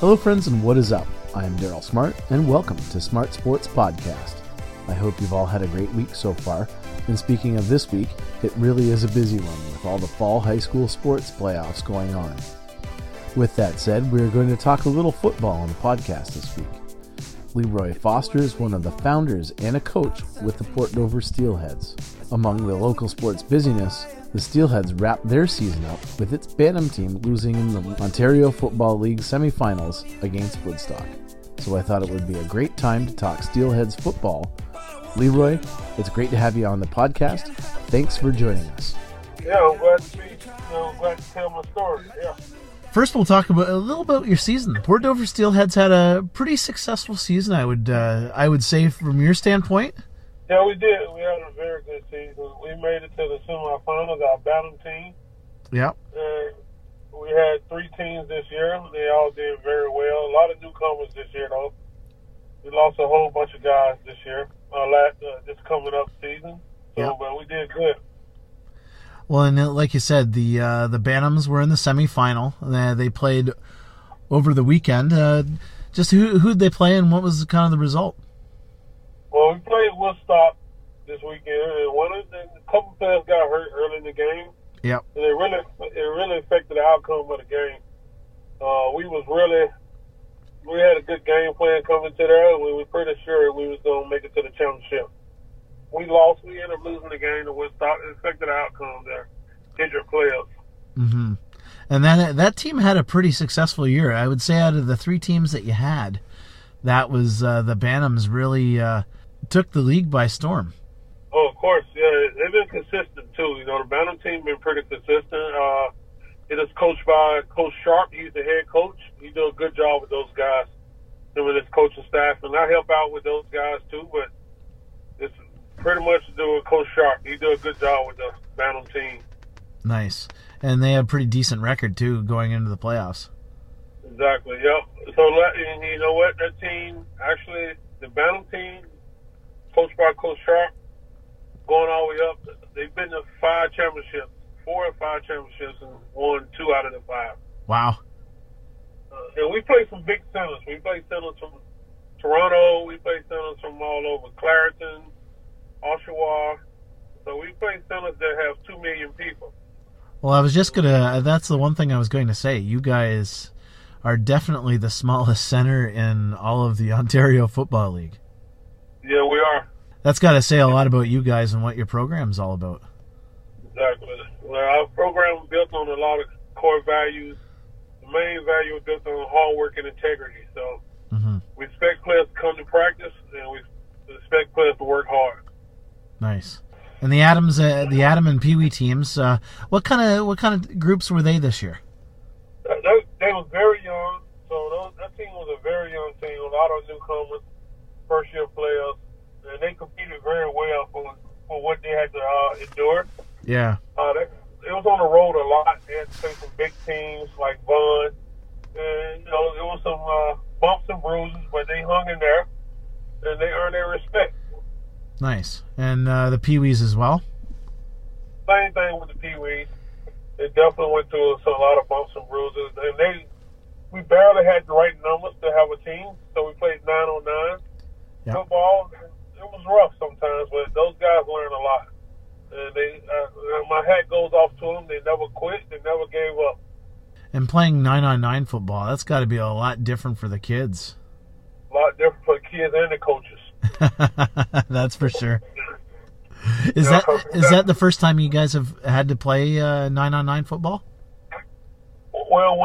Hello friends, and what is up? I am Darryl Smart, and welcome to Smart Sports Podcast. I hope you've all had a great week so far, and speaking of this week, it really is a busy one with all the fall high school sports playoffs going on. With that said, we are going to talk a little football on the podcast this week. Leroy Foster is one of the founders and a coach with the Port Dover Steelheads. Among the local sports busyness, the Steelheads wrapped their season up with its Bantam team losing in the Ontario Football League semifinals against Woodstock. So I thought it would be a great time to talk Steelheads football. Leroy, it's great to have you on the podcast. Thanks for joining us. Yeah, I'm glad to tell my story, yeah. First, we'll talk about a little about your season. The Port Dover Steelheads had a pretty successful season, I would say, from your standpoint. Yeah, we did. We had a very good season. We made it to the semifinals, our Bantam team. Yeah. We had three teams this year. They all did very well. A lot of newcomers this year, though. We lost a whole bunch of guys this year, this coming up season. So, yeah. But we did good. Well, and like you said, the Bantams were in the semifinal. They played over the weekend. Just who'd they play, and what was kind of the result? Well, we played Woodstock this weekend, and a couple players got hurt early in the game. Yep. And it really affected the outcome of the game. We had a good game plan coming to there, and we were pretty sure we was going to make it to the championship. We lost. We ended up losing the game to Woodstock. It affected the outcome there. Injured players. Mm-hmm. And that team had a pretty successful year. I would say out of the three teams that you had, that was the Bantams really took the league by storm. Oh, of course. Yeah, they've been consistent, too. You know, the Bantam team been pretty consistent. It is coached by Coach Sharp. He's the head coach. He does a good job with those guys and with his coaching staff. And I help out with those guys, too, but it's pretty much doing Coach Sharp. He does a good job with the Bantam team. Nice. And they have a pretty decent record, too, going into the playoffs. Exactly, yep. So, and you know what? That team, actually, the Bantam team, coached by Coach Sharp, going all the way up, they've been to four or five championships, and won two out of the five. Wow. And we played some big centers. We played centers from Toronto. We played centers from all over, Clareton, Oshawa. So we played centers that have 2 million people. Well, I was just going to – that's the one thing I was going to say. You guys – are definitely the smallest center in all of the Ontario Football League. Yeah, we are. That's got to say a lot about you guys and what your program's all about. Exactly. Well, our program is built on a lot of core values. The main value is built on hard work and integrity. So We expect players to come to practice, and we expect players to work hard. Nice. And the Adam and Pee Wee teams, what kind of groups were they this year? They were very young, so that team was a very young team. A lot of newcomers, first-year players, and they competed very well for what they had to endure. Yeah. It was on the road a lot. They had to play some big teams like Vaughn, and it was some bumps and bruises, but they hung in there, and they earned their respect. Nice. And the Pee-wees as well? Same thing with the Pee-wees. It definitely went through a lot of bumps and bruises, and we barely had the right numbers to have a team, so we played 9-on-9. Yep. Football, it was rough sometimes, but those guys learned a lot. And my hat goes off to them. They never quit. They never gave up. And playing 9-on-9 football, that's got to be a lot different for the kids. A lot different for the kids and the coaches. That's for sure. Is that the first time you guys have had to play 9-on-9 football? Well,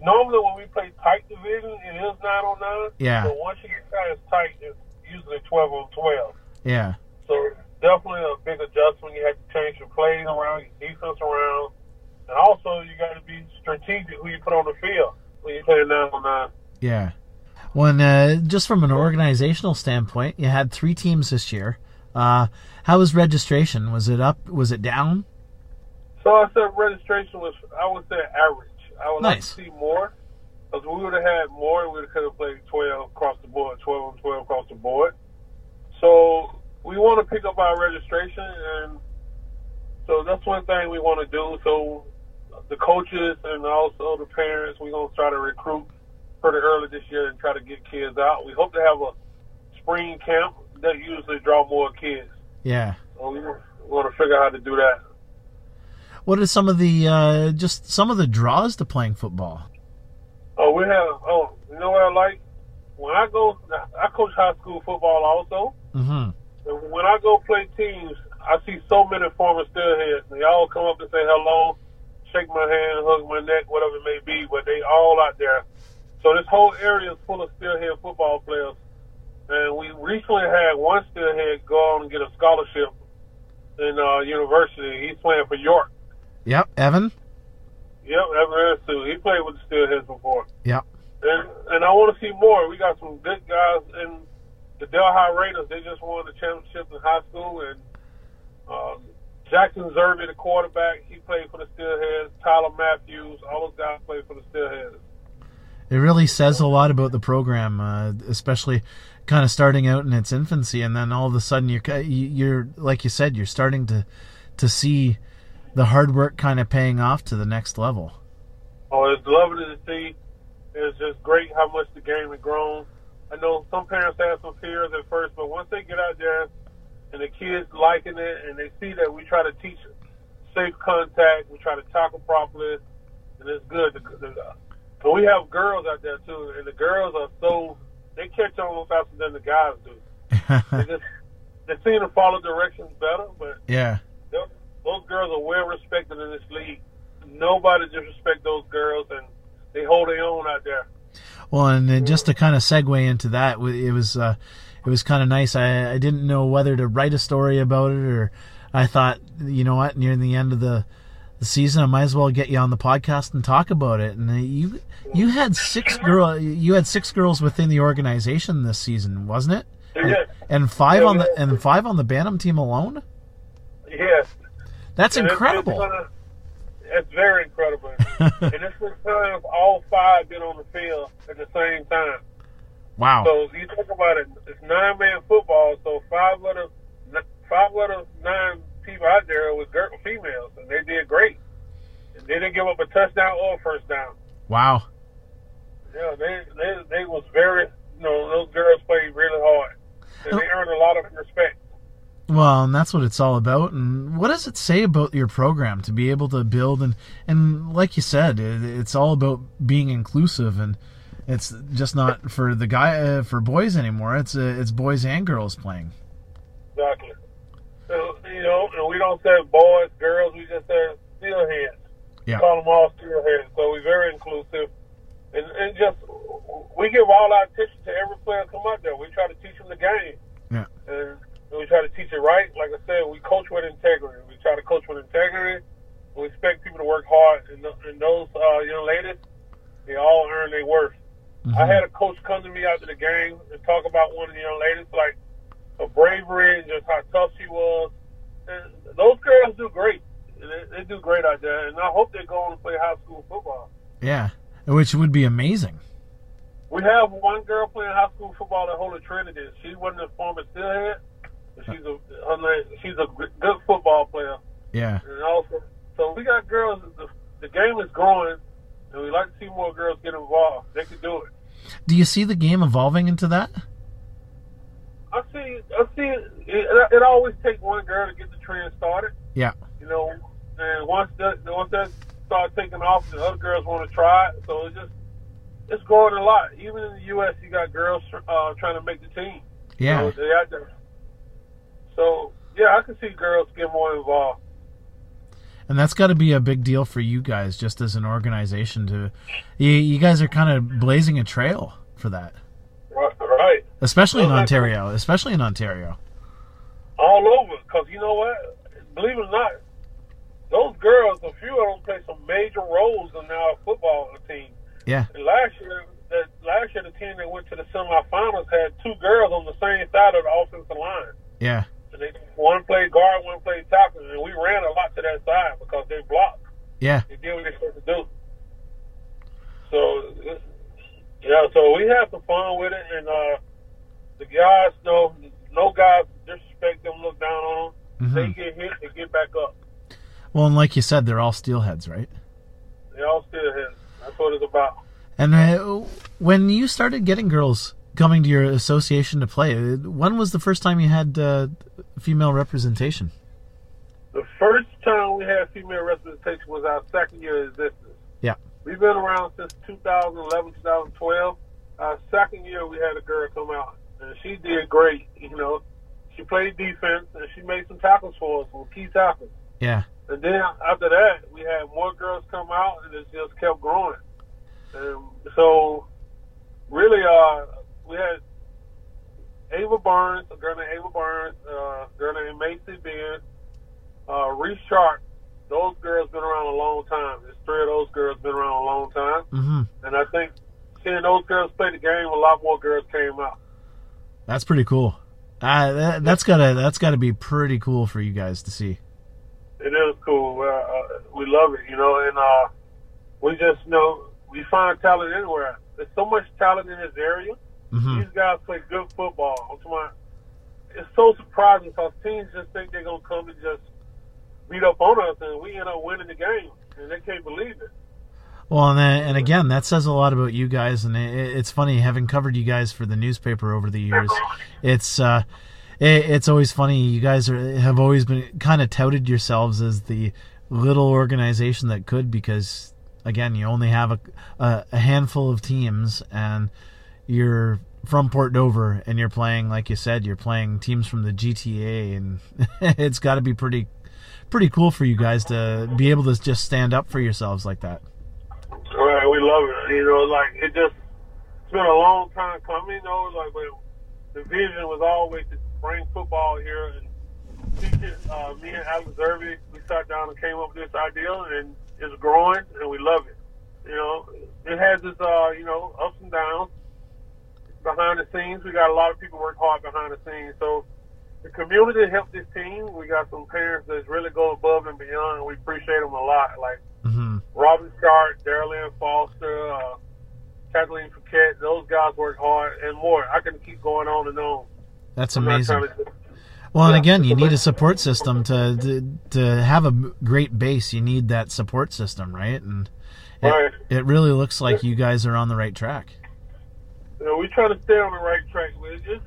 normally when we play tight division, it is 9-on-9. Yeah. But once you get tight, it's usually 12-on-12. Yeah. So definitely a big adjustment. You have to change your plays around, your defense around, and also you got to be strategic who you put on the field when you play 9-on-9. Yeah. When just from an organizational standpoint, you had three teams this year. How was registration? Was it up? Was it down? So I said registration was, I would say, average. I would like to see more, because we would have had more, and we could have played 12 across the board, 12-on-12 across the board. So we want to pick up our registration, and so that's one thing we want to do. So the coaches and also the parents, we're going to try to recruit pretty early this year and try to get kids out. We hope to have a spring camp that usually draw more kids. Yeah. So we want to figure out how to do that. What are some of the just some of the draws to playing football? Oh, we have. Oh, you know what I like? When I go, I coach high school football also. Mm-hmm. And when I go play teams, I see so many former steelheads. They all come up and say hello, shake my hand, hug my neck, whatever it may be. But they all out there. So this whole area is full of steelhead football players. And we recently had one steelhead go on and get a scholarship in university. He's playing for York. Yep, Evan. Yep, Evan too. He played with the steelheads before. Yep. And I want to see more. We got some good guys in the Del High Raiders. They just won the championship in high school. And Jackson Zerbe, the quarterback, he played for the Steelheads. Tyler Matthews, all those guys played for the Steelheads. It really says a lot about the program, especially kind of starting out in its infancy, and then all of a sudden you're like you said, you're starting to see the hard work kind of paying off to the next level. Oh, it's lovely to see. It's just great how much the game has grown. I know some parents have some fears at first, but once they get out there and the kids liking it and they see that we try to teach safe contact, we try to tackle properly, and it's good. But we have girls out there, too, and the girls are so – they catch on faster than the guys do. They seem to follow directions better, but yeah, those girls are well-respected in this league. Nobody disrespects those girls, and they hold their own out there. Well, and just to kind of segue into that, it was kind of nice. I didn't know whether to write a story about it, or I thought, you know what, near the end of the season, I might as well get you on the podcast and talk about it. And you had six girls within the organization this season, wasn't it? Yeah. And five on the Bantam team alone. Yes. That's incredible. That's very incredible. And it's the time all five been on the field at the same time. Wow. So you think about it, it's 9-man football, so five out of 9 people out there were females, and they did great. And they didn't give up a touchdown or a first down. Wow. Yeah, they was very, you know, those girls played really hard. And they earned a lot of respect. Well, and that's what it's all about. And what does it say about your program to be able to build? And like you said, it's all about being inclusive, and it's just not for the guy for boys anymore. It's boys and girls playing. Exactly. So, you know, and we don't say boys, girls. We just say steelheads. Yeah. We call them all steelheads. So we're very inclusive, and just we give all our attention to every player that come out there. We try to teach them the game. Yeah. And we try to teach it right. Like I said, we coach with integrity. We try to coach with integrity. We expect people to work hard. And those young ladies, they all earn their worth. Mm-hmm. I had a coach come to me after the game and talk about one of the young ladies, like her bravery and just how tough she was. And those girls do great. They do great out there. And I hope they go on and play high school football. Yeah, which would be amazing. We have one girl playing high school football at Holy Trinity. She wasn't a former steelhead. She's a good football player. Yeah. And also, so we got girls. The game is growing, and we like to see more girls get involved. They can do it. Do you see the game evolving into that? I see it always takes one girl to get the trend started. Yeah. You know, and once that starts taking off, the other girls want to try it. So it's growing a lot. Even in the U.S., you got girls trying to make the team. Yeah. So they're out there. So, yeah, I can see girls get more involved. And that's got to be a big deal for you guys, just as an organization. You guys are kind of blazing a trail for that. Right. Especially in Ontario. All over, because you know what? Believe it or not, those girls, a few of them play some major roles in our football team. Yeah. And last year, the team that went to the semifinals had 2 girls on the same side of the offensive line. Yeah. And one played guard, one played tackle, and we ran a lot to that side because they blocked. Yeah. They did what they supposed to do. So, yeah, so we had some fun with it, and the guys, no guys disrespect them, look down on them. Mm-hmm. They get hit, they get back up. Well, and like you said, they're all steelheads, right? They're all steelheads. That's what it's about. And When you started getting girls coming to your association to play, when was the first time you had female representation? The first time we had female representation was our second year of existence. Yeah. We've been around since 2011, 2012. Our second year we had a girl come out, and she did great, you know. She played defense, and she made some tackles for us, some key tackles. Yeah. And then after that, we had more girls come out, and it just kept growing. And so, really, we had Ava Barnes, a girl named Ava Barnes, a girl named Macy Ben, Reese Shark. Those girls been around a long time. There's three of those girls been around a long time. Mm-hmm. And I think seeing those girls play the game, a lot more girls came out. That's pretty cool. That's gotta be pretty cool for you guys to see. It is cool. We love it, you know, and we just, you know, we find talent anywhere. There's so much talent in this area. Mm-hmm. These guys play good football. It's so surprising because teams just think they're gonna come and just beat up on us, and we end up winning the game, and they can't believe it. Well, and again, that says a lot about you guys, and it's funny, having covered you guys for the newspaper over the years, it's always funny. You guys have always been kind of touted yourselves as the little organization that could, because, again, you only have a handful of teams, and you're from Port Dover, and you're playing, like you said, you're playing teams from the GTA, and it's got to be pretty cool for you guys to be able to just stand up for yourselves like that. Right, we love it. You know, like, it's been a long time coming, though. Like, the vision was always to bring football here. And me and Alex Irby, we sat down and came up with this idea, and it's growing, and we love it. You know, it has this, you know, ups and downs behind the scenes. We got a lot of people work hard behind the scenes. So the community helped this team. We got some parents that really go above and beyond, and we appreciate them a lot. Like, mm-hmm. Robin Stark, Darlene Foster, Kathleen Fouquet, those guys work hard and more. I can keep going on and on. That's amazing. Well, and again, you need a support system to have a great base. You need that support system, right? And it really looks like you guys are on the right track. You know, we try to stay on the right track.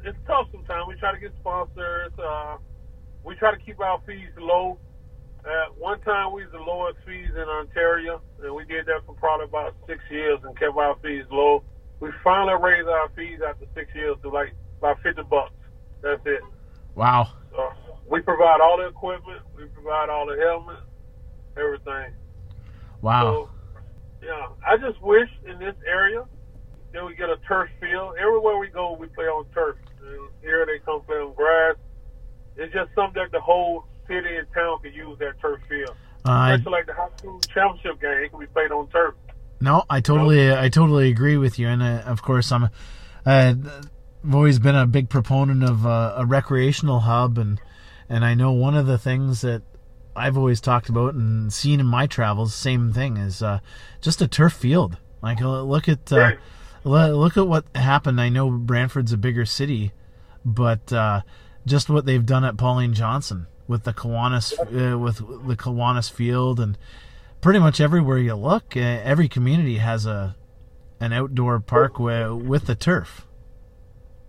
It's tough sometimes. We try to get sponsors. We try to keep our fees low. At one time, we was the lowest fees in Ontario, and we did that for probably about 6 years and kept our fees low. We finally raised our fees after 6 years to like about $50. That's it. Wow. So we provide all the equipment. We provide all the helmets, everything. Wow. So, yeah, I just wish in this area that we get a turf field. Everywhere we go, we play on turf. And here they come play on grass. It's just something that the whole city and town could use that turf field. Especially like the high school championship game, it can be played on turf. No, I totally agree with you, and of course I've always been a big proponent of a recreational hub, and I know one of the things that I've always talked about and seen in my travels, same thing, is just a turf field. Like look at what happened. I know Brantford's a bigger city, but just what they've done at Pauline Johnson. With the Kiwanis field, and pretty much everywhere you look, every community has an outdoor park with the turf.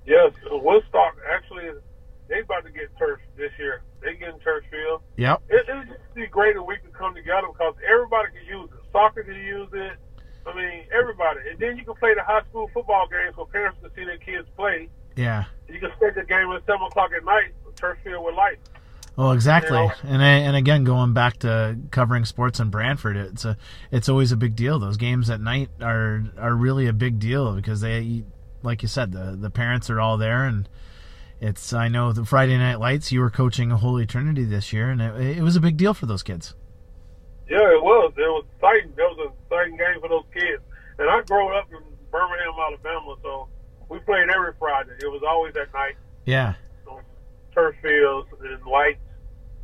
Yes, Woodstock actually, they about to get turf this year. They getting turf field. Yep. It just be great if we can come together because everybody can use it. Soccer can use it. I mean, everybody. And then you can play the high school football games so parents can see their kids play. Yeah. You can start the game at 7:00 at night. Turf field with lights. Well, exactly, and again, going back to covering sports in Brantford, it's always a big deal. Those games at night are really a big deal because they, like you said, the parents are all there, and it's, I know the Friday Night Lights. You were coaching Holy Trinity this year, and it was a big deal for those kids. Yeah, it was. It was exciting. That was an exciting game for those kids. And I grew up in Birmingham, Alabama, so we played every Friday. It was always at night. Yeah. Turf fields and lights.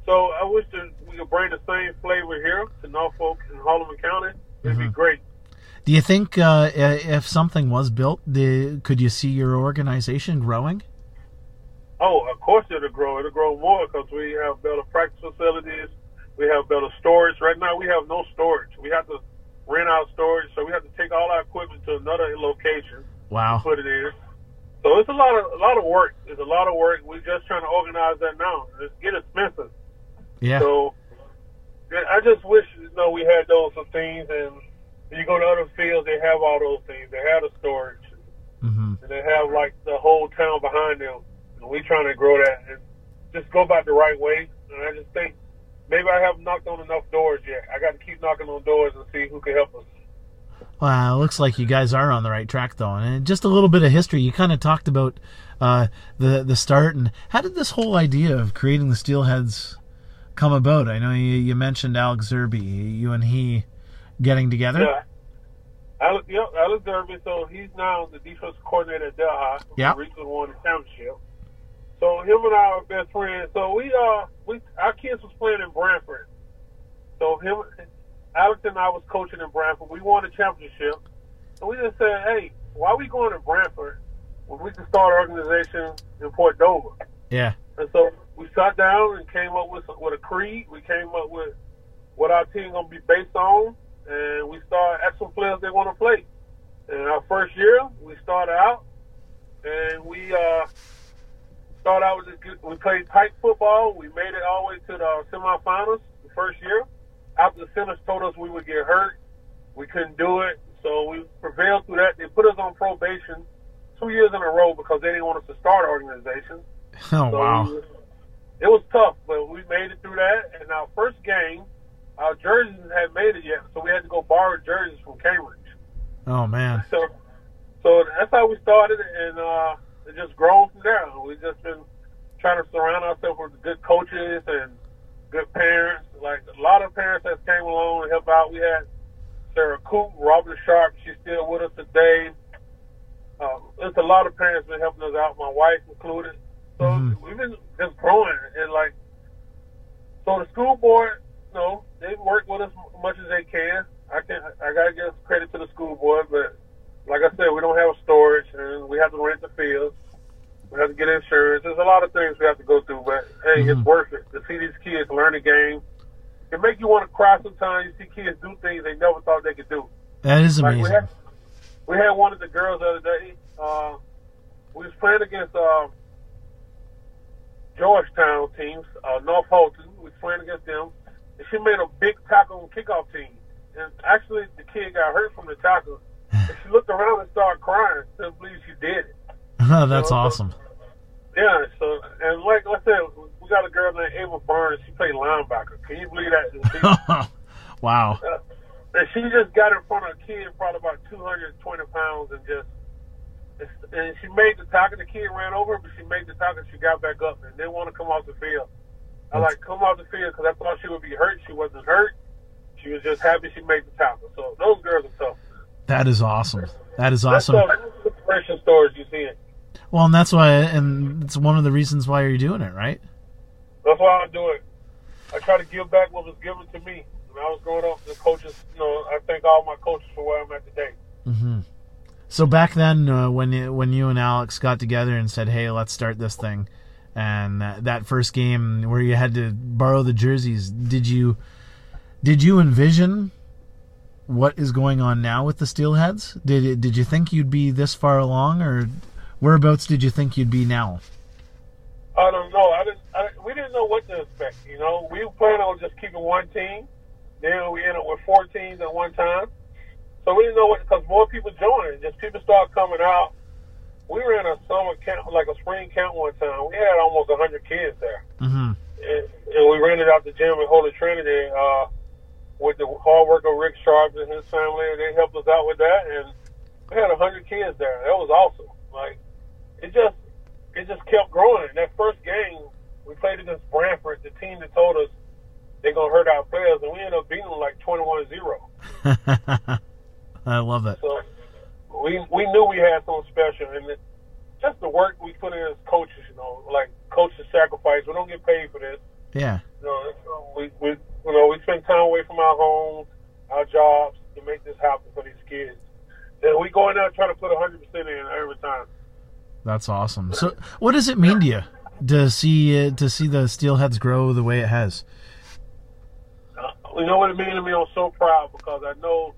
So I wish that we could bring the same flavor here to Norfolk and Harlem County. It'd be great. Do you think if something was built, could you see your organization growing? Oh, of course it'll grow. It'll grow more because we have better practice facilities. We have better storage. Right now we have no storage. We have to rent out storage, so we have to take all our equipment to another location. what it is. So it's a lot of work. It's a lot of work. We're just trying to organize that now. It's getting expensive. Yeah. So I just wish, you know, we had those things. And when you go to other fields, they have all those things. They have the storage. Mm-hmm. And they have, like, the whole town behind them. And we're trying to grow that and just go about the right way. And I just think maybe I haven't knocked on enough doors yet. I got to keep knocking on doors and see who can help us. Wow, it looks like you guys are on the right track, though. And just a little bit of history. You kind of talked about the start. And how did this whole idea of creating the Steelheads come about? I know you mentioned Alex Irby, you and he getting together. Yeah. Alex Irby, so he's now the defensive coordinator at Del High. Yeah. Recently won the championship. So him and I are best friends. So we our kids was playing in Brantford. So Alex and I was coaching in Brantford. We won the championship. And we just said, hey, why are we going to Brantford when we can start an organization in Port Dover? Yeah. And so we sat down and came up with a creed. We came up with what our team going to be based on. And we started asking players they want to play. And our first year, we started out. And we started out with we played tight football. We made it all the way to the semifinals the first year. After the centers told us we would get hurt, we couldn't do it. So we prevailed through that. They put us on probation 2 years in a row because they didn't want us to start an organization. Oh, so wow. It was tough, but we made it through that. And our first game, our jerseys hadn't made it yet, so we had to go borrow jerseys from Cambridge. Oh, man. So that's how we started, and it just grown from there. We've just been trying to surround ourselves with good coaches and good parents. Like, a lot of parents that came along and helped out. We had Sarah Coop, Robert Sharp. She's still with us today. There's a lot of parents been helping us out, my wife included. So we've been just growing. And, like, so the school board, you know, they've worked with us as much as they can. I got to give credit to the school board, but like I said, we don't have storage, and we have to rent the field. We have to get insurance. There's a lot of things we have to go through, but, hey, it's worth it to see these kids learn the game. It make you want to cry sometimes. You see kids do things they never thought they could do. That is amazing. Like we had one of the girls the other day. We was playing against Georgetown teams, North Holton. We was playing against them. And she made a big tackle on the kickoff team. And actually, the kid got hurt from the tackle. And she looked around and started crying. Couldn't believe she did it. Oh, that's awesome. Yeah, so, and like I said, we got a girl named Ava Barnes. She played linebacker. Can you believe that? Wow. And she just got in front of a kid, probably about 220 pounds, and she made the tackle. The kid ran over, but she made the tackle. She got back up and didn't want to come off the field. I like, come off the field because I thought she would be hurt. She wasn't hurt. She was just happy she made the tackle. So those girls are tough. That is awesome. That is awesome. That's the pressure stories you see. Well, and that's why, and it's one of the reasons why you're doing it, right? That's why I do it. I try to give back what was given to me when I was growing up. The coaches, you know, I thank all my coaches for where I'm at today. Mm-hmm. So back then, when you and Alex got together and said, "Hey, let's start this thing," and that first game where you had to borrow the jerseys, did you envision what is going on now with the Steelheads? Did you think you'd be this far along, or whereabouts did you think you'd be now? I don't know. We didn't know what to expect, you know. We were planning on just keeping one team. Then we ended up with four teams at one time. So we didn't know what, because more people joined. Just people started coming out. We ran a summer camp, like a spring camp one time. We had almost 100 kids there. Mm-hmm. And we rented out the gym at Holy Trinity with the hard work of Rick Sharp and his family. They helped us out with that. And we had 100 kids there. That was awesome. Like, it just kept growing. That first game, we played against Brantford, the team that told us they're going to hurt our players, and we ended up beating them like 21-0. I love that. So we knew we had something special, and just the work we put in as coaches, you know, like coaches sacrifice. We don't get paid for this. Yeah. You know, we spend time away from our homes, our jobs, to make this happen for these kids. And we go in there and try to put 100% in every time. That's awesome. So what does it mean to you to see the Steelheads grow the way it has? You know what it means to me? I'm so proud because I know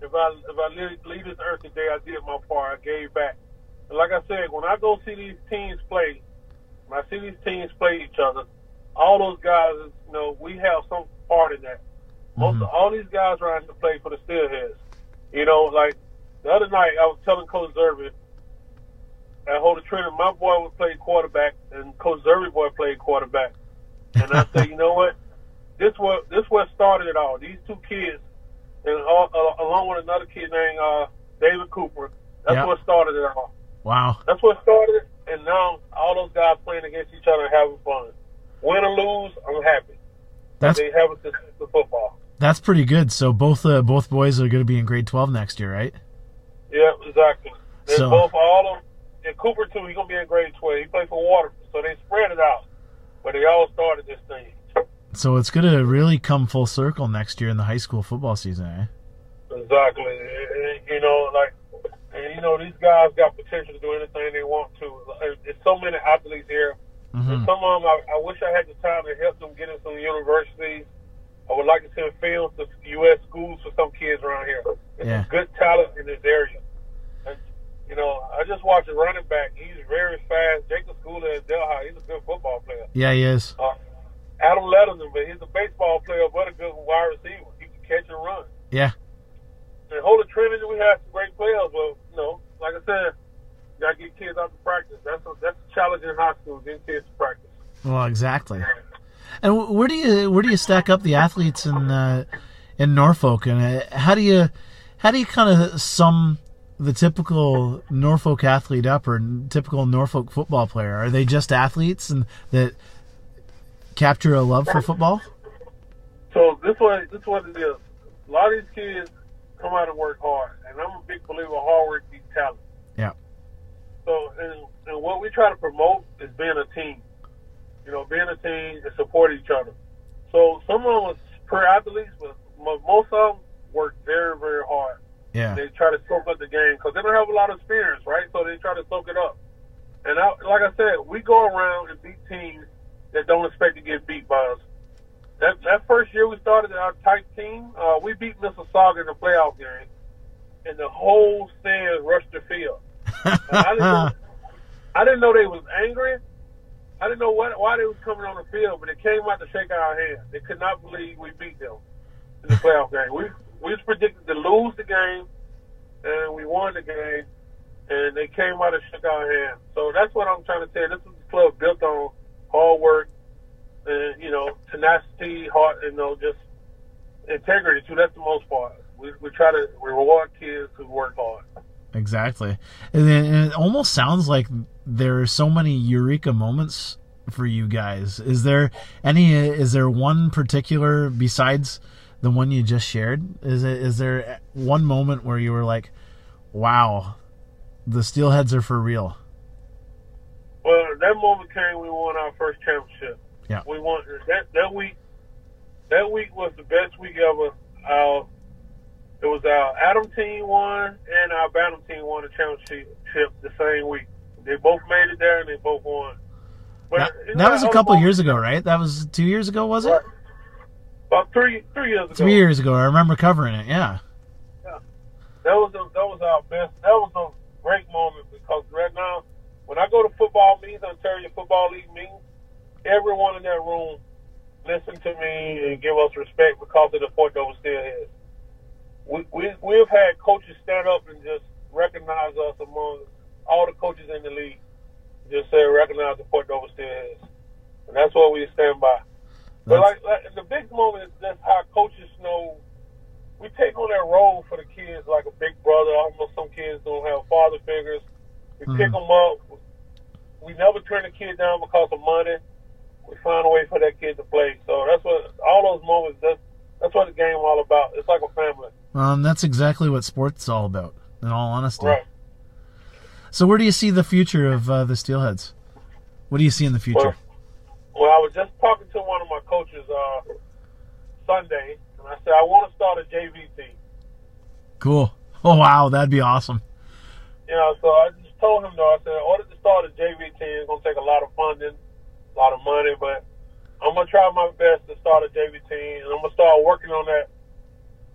if I leave this earth today, I did my part. I gave back. like I said, when I go see these teams play, when I see these teams play each other, all those guys, you know, we have some part in that. Most of all these guys are out to play for the Steelheads. You know, like the other night I was telling Coach Zerbe at Holy Trinity, my boy would play quarterback and Coach Zerbe's boy played quarterback. And I said, you know what? This what started it all. These two kids, and along with another kid named David Cooper, that's what started it all. Wow. That's what started it, and now all those guys playing against each other and having fun. Win or lose, I'm happy. They have a success of football. That's pretty good. So both boys are going to be in grade 12 next year, right? Yeah, exactly. They're both all of them. And Cooper, too, he's going to be in grade 12. He played for Waterford, so they spread it out. But they all started this thing. So it's going to really come full circle next year in the high school football season, eh? Exactly. And these guys got potential to do anything they want to. There's so many athletes here. And some of them, I wish I had the time to help them get into some universities. I would like to send films to U.S. schools for some kids around here. There's some good talent in this area. And, I just watched a running back. He's very fast. Jacob Schooler at Del High. He's a good football player. Yeah, he is. Adam Letterman, but he's a baseball player, but a good wide receiver. He can catch and run. Yeah. And Holy Trinity, we have some great players, but, like I said, you got to get kids out to practice. That's a challenge in high school, getting kids to practice. Well, exactly. And where do you stack up the athletes in Norfolk, and how do you kind of sum the typical Norfolk athlete up or typical Norfolk football player? Are they just athletes and that capture a love for football? So this one it is. A lot of these kids come out and work hard, and I'm a big believer hard work beats talent. Yeah. So, and what we try to promote is being a team. Being a team and support each other. So some of them are career athletes, but most of them work very, very hard. Yeah. They try to soak up the game because they don't have a lot of experience, right? So they try to soak it up. And like I said, we go around and beat teams that don't expect to get beat by us. That first year we started our tight team, we beat Mississauga in the playoff game, and the whole stand rushed the field. I didn't know they was angry. I didn't know why they was coming on the field, but they came out to shake our hands. They could not believe we beat them in the playoff game. We was predicted to lose the game, and we won the game, and they came out and shook our hands. So that's what I'm trying to tell you. This is a club built on hard work and, tenacity, heart, and just integrity, too. That's the most part. We try to reward kids who work hard. Exactly. And it almost sounds like there are so many eureka moments for you guys. Is there one particular besides the one you just shared? Is there one moment where you were like, wow, the Steelheads are for real? Well, that moment came, we won our first championship. Yeah. We won that week was the best week ever. It was our Adam team won and our Bantam team won the championship the same week. They both made it there and they both won. But that was a couple years ago, right? That was 2 years ago, was it? Right. About three years ago. 3 years ago, I remember covering it. Yeah. That was our best. That was a great moment because right now, when I go to football meetings, Ontario Football League meetings, everyone in that room listen to me and give us respect because of the Port Dover Steelheads. We have had coaches stand up and just recognize us among all the coaches in the league. Just say recognize the Port Dover Steelheads, and that's what we stand by. But like the big moment is just how coaches know we take on that role for the kids like a big brother. Almost some kids don't have father figures. We pick them up. We never turn a kid down because of money. We find a way for that kid to play. So that's what all those moments. That's what the game all about. It's like a family. That's exactly what sports is all about, in all honesty. Right. So where do you see the future of the Steelheads? What do you see in the future? Well, I was just talking to one of my coaches Sunday, and I said, I want to start a JV team. Cool. Oh, wow, that'd be awesome. So I just told him, I said, in order to start a JV team, it's going to take a lot of funding, a lot of money, but I'm going to try my best to start a JV team, and I'm going to start working on that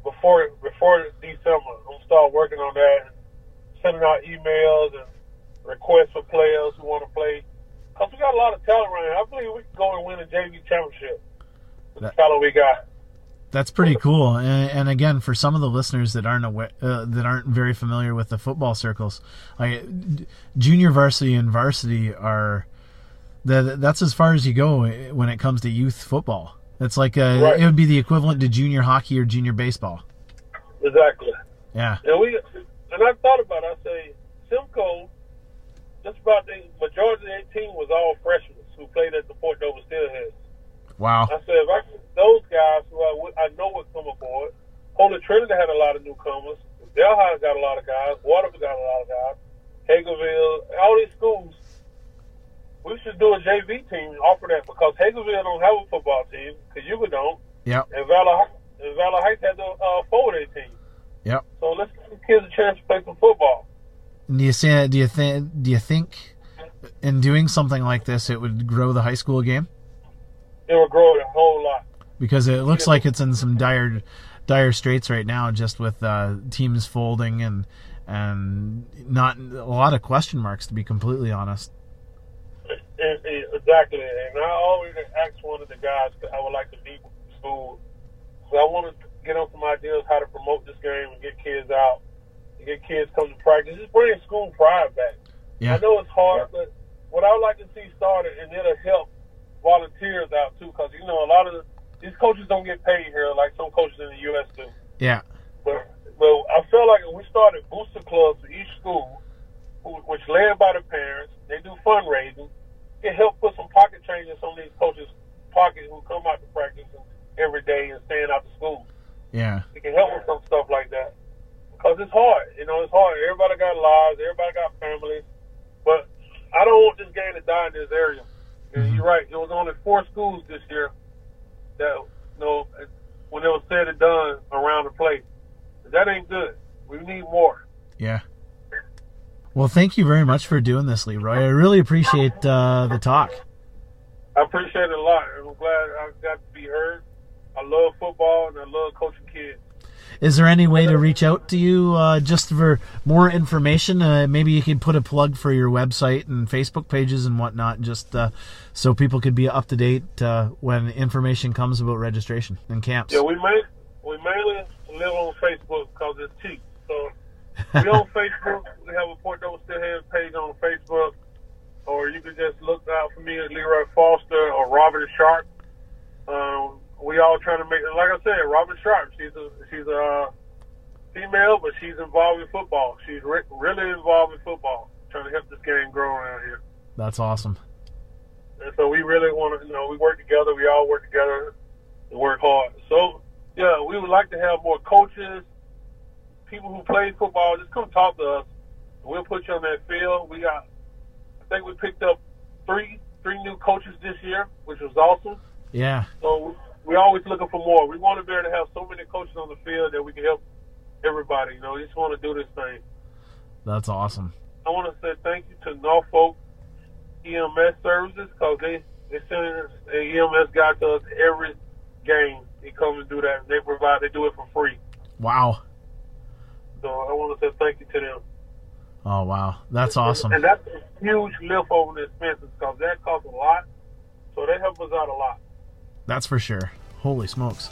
before December. I'm going to start working on that and sending out emails and requests for players who want to play. Because we got a lot of talent right now. I believe we can go and win a JV championship with the talent we got. That's pretty cool. And again, for some of the listeners that aren't aware, that aren't very familiar with the football circles, like junior varsity and varsity are that's as far as you go when it comes to youth football. It's like it would be the equivalent to junior hockey or junior baseball. Exactly. Yeah. And I thought about it. I say Simcoe, just about the majority of their team was all freshmen who played at the Port Dover Steelheads. Wow. I said, if I could, those guys who I know would come aboard. Holy Trinity had a lot of newcomers. Del High got a lot of guys. Waterford got a lot of guys. Hagerville, all these schools. We should do a JV team and offer that because Hagerville don't have a football team because you don't. Yep. And Valor Heights has a forward team. Yep. So let's give the kids a chance to play some football. Do you think in doing something like this it would grow the high school game? It would grow it a whole lot. Because it looks like it's in some dire straits right now, just with teams folding and not a lot of question marks, to be completely honest. Exactly. And I always ask one of the guys I would like to meet with the school. So I want to get on some ideas how to promote this game and get kids out, and get kids come to practice. Just bring school pride back. Yeah. I know it's hard, but what I would like to see started, and it'll help volunteers out too, because you know a lot of these coaches don't get paid here like some coaches in the U.S. do. Yeah. But I feel like if we started booster clubs for each school, which led by the parents, they do fundraising. It helped put some pocket change in some of these coaches' pockets who come out to practice every day and staying out to school. Yeah. It can help with some stuff like that. Because it's hard. You know, it's hard. Everybody got lives. Everybody got families. But I don't want this game to die in this area. Mm-hmm. You're right. There was only 4 schools this year that, you know, when it was said and done around the place. That ain't good. We need more. Yeah. Well, thank you very much for doing this, Leroy. I really appreciate the talk. I appreciate it a lot. I'm glad I got to be heard. I love football, and I love coaching kids. Is there any way to reach out to you just for more information? Maybe you could put a plug for your website and Facebook pages and whatnot, just so people could be up to date when information comes about registration and camps. Yeah, we mainly live on Facebook because it's cheap. So we're on Facebook. We have a Port Dover Steelheads page on Facebook, or you can just look out for me at Leroy Foster or Robert Sharp. We all trying to make, like I said, Robin Stark. She's a female, but she's involved in football. She's really involved in football, trying to help this game grow around here. That's awesome. And so we really want to, you know, we work together. We all work together and work hard. So yeah, we would like to have more coaches, people who play football. Just come talk to us. We'll put you on that field. We got, I think we picked up three new coaches this year, which was awesome. Yeah. So we're always looking for more. We want to be able to have so many coaches on the field that we can help everybody. You know, we just want to do this thing. That's awesome. I want to say thank you to Norfolk EMS services because they send an EMS guy to us every game. He comes and do that. They do it for free. Wow. So I want to say thank you to them. Oh, wow. That's awesome. And that's a huge lift over the expenses because that costs a lot. So they help us out a lot. That's for sure. Holy smokes.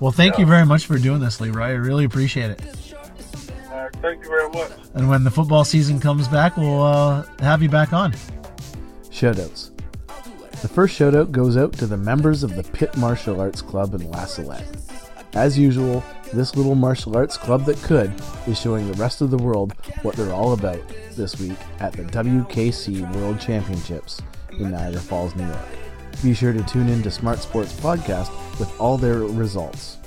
Well, thank you very much for doing this, Leroy. I really appreciate it. Thank you very much. And when the football season comes back, we'll have you back on. Shoutouts. The first shoutout goes out to the members of the Pitt Martial Arts Club in Lasalette. As usual, this little martial arts club that could is showing the rest of the world what they're all about this week at the WKC World Championships in Niagara Falls, New York. Be sure to tune in to Smart Sports Podcast with all their results.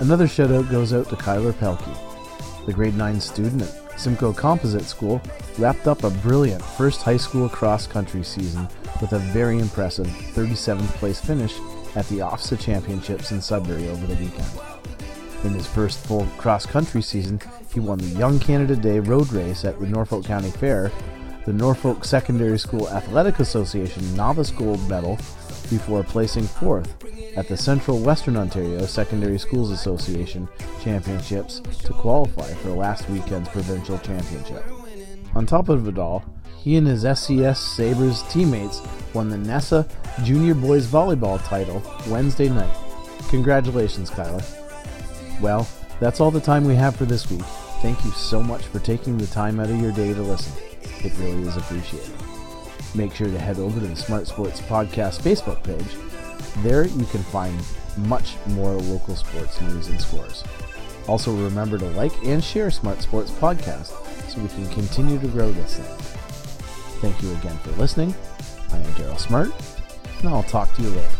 Another shout-out goes out to Kyler Pelkey. The grade 9 student at Simcoe Composite School wrapped up a brilliant first high school cross-country season with a very impressive 37th place finish at the OFSA Championships in Sudbury over the weekend. In his first full cross-country season, he won the Young Canada Day road race at the Norfolk County Fair, the Norfolk Secondary School Athletic Association Novice Gold Medal before placing 4th at the Central Western Ontario Secondary Schools Association Championships to qualify for last weekend's Provincial Championship. On top of it all, he and his SCS Sabres teammates won the NASA Junior Boys Volleyball title Wednesday night. Congratulations, Kyler. Well, that's all the time we have for this week. Thank you so much for taking the time out of your day to listen. It really is appreciated. Make sure to head over to the Smart Sports Podcast Facebook page. There you can find much more local sports news and scores. Also remember to like and share Smart Sports Podcast so we can continue to grow this thing. Thank you again for listening. I am Darryl Smart, and I'll talk to you later.